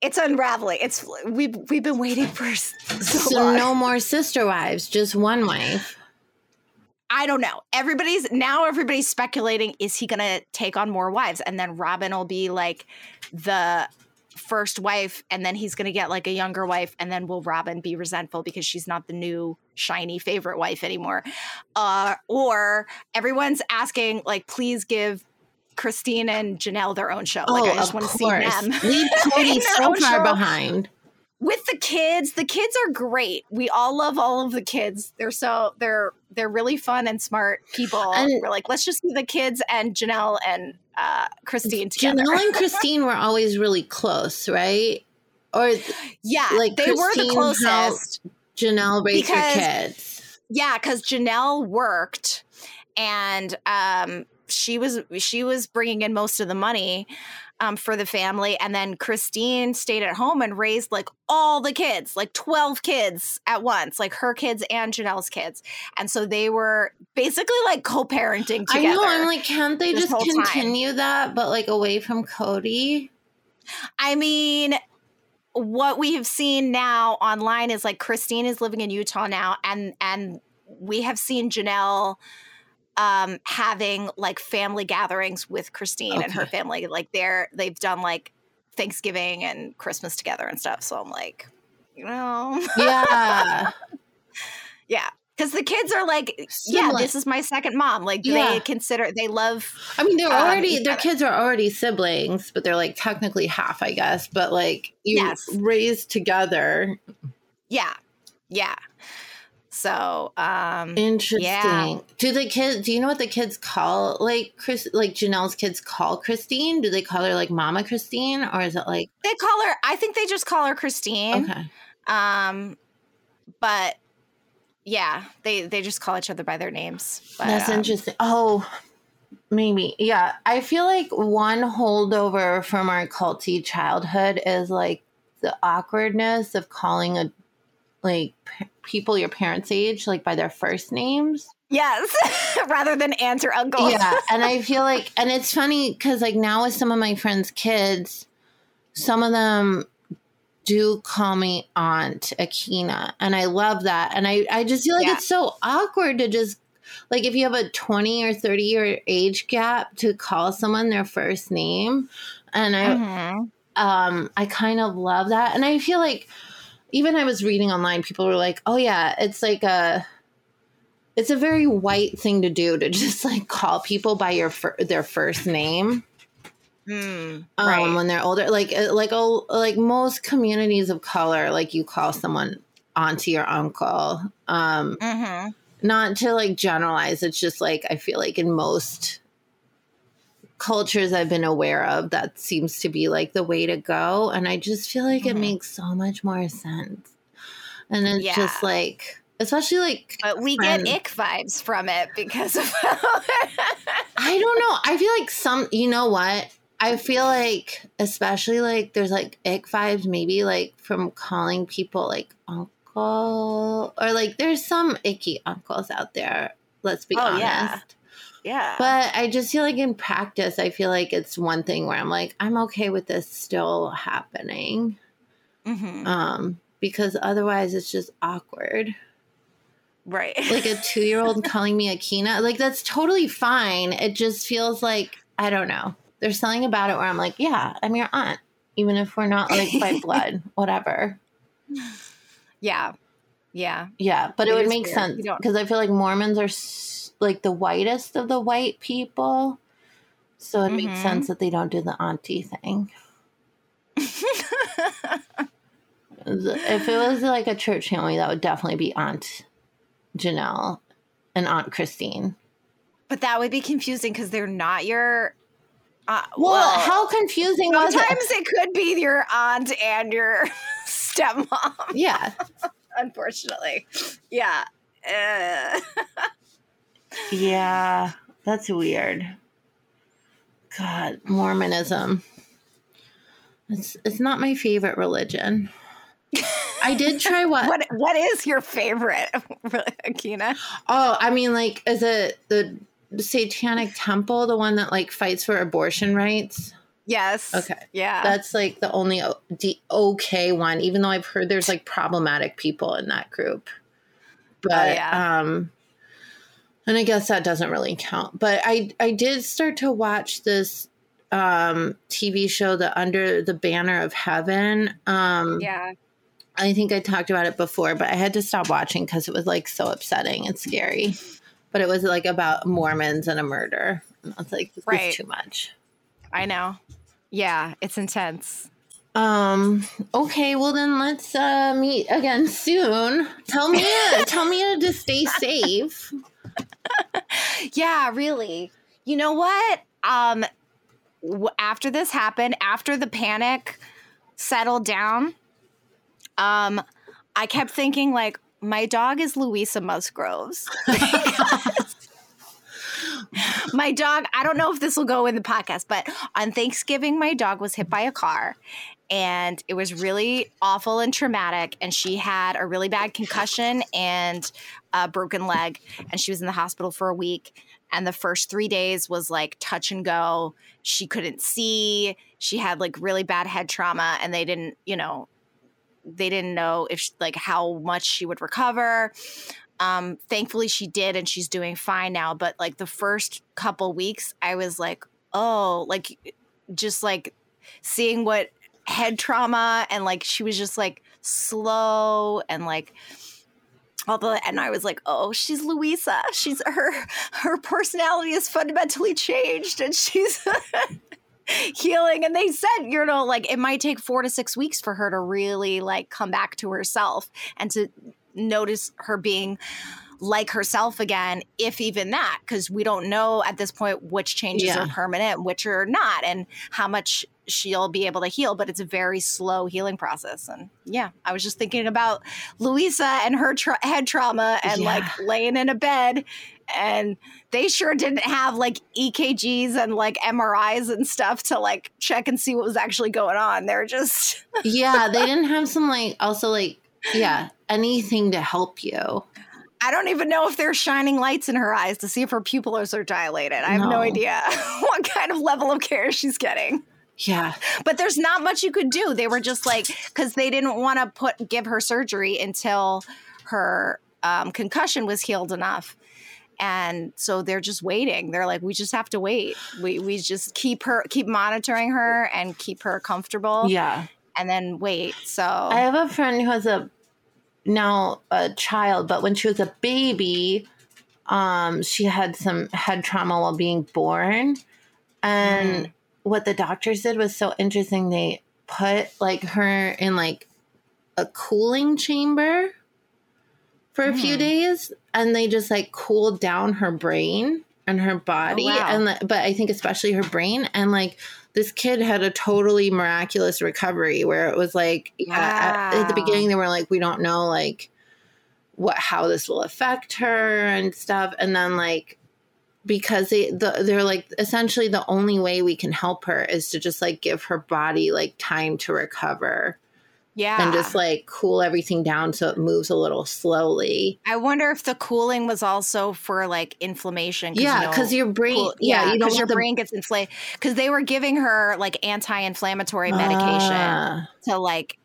It's unraveling. We've been waiting for so long. No more Sister Wives, just one wife. I don't know. Everybody's speculating, is he going to take on more wives? And then Robin will be like the first wife, and then he's going to get like a younger wife, and then will Robin be resentful because she's not the new shiny favorite wife anymore? Or everyone's asking, like, please give Christine and Janelle their own show. Like, I just want to see them. Leave Cody so far behind. with the kids are great. We all love all of the kids. They're so they're really fun and smart people. And we're like, let's just see the kids and Janelle and Christine together. Janelle and Christine were always really close, right? Or yeah, like they Christine were the closest. Janelle raised her kids. Yeah, because Janelle worked, and she was bringing in most of the money. For the family. And then Christine stayed at home and raised like all the kids, like 12 kids at once, like her kids and Janelle's kids. And so they were basically like co-parenting together. I know, I'm like, can't they just continue that, but like away from Cody? I mean, what we have seen now online is like Christine is living in Utah now, and we have seen Janelle having like family gatherings with Christine and her family, like they've done like Thanksgiving and Christmas together and stuff. So I'm like, you know, yeah, because the kids are like, sibling. Yeah, this is my second mom. Like they consider they love. I mean, they're already their kids are already siblings, but they're like technically half, I guess. But like raised together. Yeah, yeah. So, interesting. Yeah. Do you know what the kids call Janelle's kids call Christine? Do they call her like Mama Christine, or is it like they call her? I think they just call her Christine. Okay. But yeah, they just call each other by their names. But, that's interesting. Oh, maybe. Yeah. I feel like one holdover from our culty childhood is like the awkwardness of calling a like people your parents' age, like by their first names. Yes. Rather than aunt or uncle. Yeah. And I feel like, and it's funny because like now with some of my friends' kids, some of them do call me Aunt Akina. And I love that. And I just feel like it's so awkward to just like, if you have a 20 or 30 year age gap, to call someone their first name. And I kind of love that. And I feel like, even I was reading online, people were like, oh, yeah, it's like it's a very white thing to do to just like call people by their first name right. When they're older. Like most communities of color, like you call someone auntie or uncle, not to like generalize. It's just like I feel like in most cultures I've been aware of, that seems to be like the way to go. And I just feel like it makes so much more sense. And it's just like, especially like, but we get ick vibes from it because of I don't know. I feel like you know what? I feel like, especially like there's like ick vibes, maybe like from calling people like uncle, or like there's some icky uncles out there. Let's be honest. Yeah. Yeah. But I just feel like in practice, I feel like it's one thing where I'm like, I'm okay with this still happening. Because otherwise it's just awkward. Right. Like a 2-year-old calling me Akina. Like that's totally fine. It just feels like, I don't know. There's something about it where I'm like, yeah, I'm your aunt. Even if we're not like by blood, whatever. Yeah. Yeah. Yeah. But it would make sense because I feel like Mormons are like the whitest of the white people. So it makes sense that they don't do the auntie thing. If it was like a church family, that would definitely be Aunt Janelle and Aunt Christine. But that would be confusing because they're not your... well, how confusing was it? Sometimes it could be your aunt and your stepmom. Yeah. Unfortunately. Yeah. Yeah, that's weird. God, Mormonism. It's not my favorite religion. I did try What is your favorite, Akina? Oh, I mean, like, is it the Satanic Temple, the one that, like, fights for abortion rights? Yes. Okay. Yeah. That's, like, the only okay one, even though I've heard there's, like, problematic people in that group. But, and I guess that doesn't really count. But I did start to watch this TV show, the Under the Banner of Heaven. I think I talked about it before, but I had to stop watching because it was like so upsetting and scary. But it was like about Mormons and a murder. And I was like, this is too much. I know. Yeah, it's intense. Okay, well then let's meet again soon. Tell me to stay safe. Yeah, really. You know what? After this happened, after the panic settled down, I kept thinking, like, my dog is Louisa Musgrove's. My dog, I don't know if this will go in the podcast, but on Thanksgiving, my dog was hit by a car, and it was really awful and traumatic, and she had a really bad concussion and a broken leg, and she was in the hospital for a week, and the first 3 days was, like, touch and go. She couldn't see. She had, like, really bad head trauma, and they didn't, you know, they didn't know if she, like, how much she would recover. Thankfully she did, and she's doing fine now. But like the first couple weeks, I was like, oh, like just like seeing what head trauma, and like she was just like slow and like all the, and I was like, oh, she's Louisa. She's her personality is fundamentally changed, and she's healing. And they said, you know, like it might take 4 to 6 weeks for her to really like come back to herself and to notice her being like herself again, if even that, because we don't know at this point which changes are permanent, which are not, and how much she'll be able to heal. But it's a very slow healing process. And yeah, I was just thinking about Louisa and her head trauma and like laying in a bed, and they sure didn't have like EKGs and like MRIs and stuff to like check and see what was actually going on. They're just they didn't have some like also like anything to help you. I don't even know if there's shining lights in her eyes to see if her pupils are dilated. I have no idea what kind of level of care she's getting. Yeah. But there's not much you could do. They were just like, because they didn't want to give her surgery until her concussion was healed enough. And so they're just waiting. They're like, we just have to wait. We just keep monitoring her and keep her comfortable. Yeah. And then wait. So I have a friend who has a child, but when she was a baby, she had some head trauma while being born. And what the doctors did was so interesting. They put like her in like a cooling chamber for a few days, and they just like cooled down her brain and her body. Oh, wow. But I think especially her brain, and like this kid had a totally miraculous recovery where it was like, at the beginning they were like, we don't know like how this will affect her and stuff. And then like, because they're like, essentially the only way we can help her is to just like give her body like time to recover. Yeah. And just like cool everything down so it moves a little slowly. I wonder if the cooling was also for like inflammation. Yeah, because your brain, because your brain gets inflamed. Because they were giving her like anti-inflammatory medication to like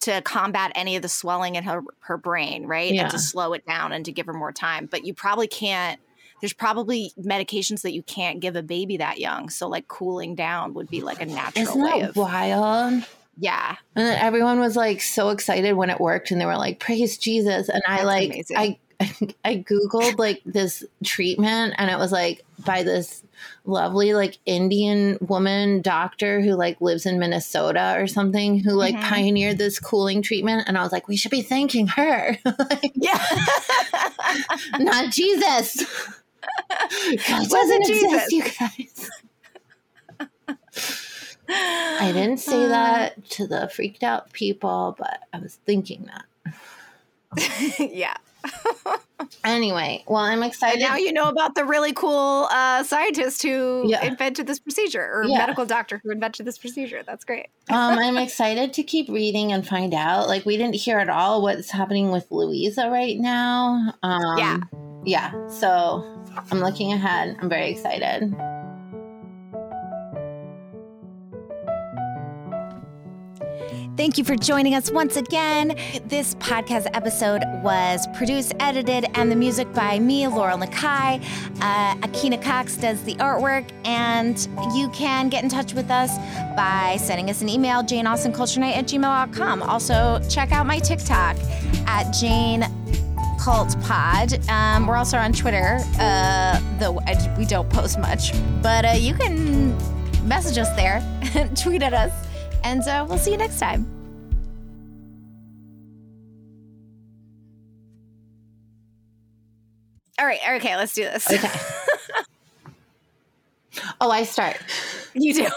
to combat any of the swelling in her brain, right? Yeah. And to slow it down and to give her more time. But you probably can't. There's probably medications that you can't give a baby that young. So like cooling down would be like a natural way of. Isn't that wild? Yeah. And then everyone was like so excited when it worked, and they were like, praise Jesus. And that's amazing. I Googled like this treatment, and it was like by this lovely like Indian woman doctor who like lives in Minnesota or something, who like pioneered this cooling treatment. And I was like, we should be thanking her. Like, yeah. Not Jesus. God doesn't exist, you guys. I didn't say that to the freaked out people, but I was thinking that. Yeah. Anyway, well, I'm excited. And now you know about the really cool scientist who invented this procedure, or medical doctor who invented this procedure. That's great. I'm excited to keep reading and find out. Like, we didn't hear at all what's happening with Louisa right now. Yeah. So I'm looking ahead. I'm very excited. Thank you for joining us once again. This podcast episode was produced, edited, and the music by me, Laurel Nakai. Akina Cox does the artwork, and you can get in touch with us by sending us an email, janeaustenculturenight@gmail.com. Also, check out my TikTok at JaneCultPod. We're also on Twitter, though we don't post much. But you can message us there, tweet at us. And we'll see you next time. All right. Okay. Let's do this. Okay. Oh, I start. You do.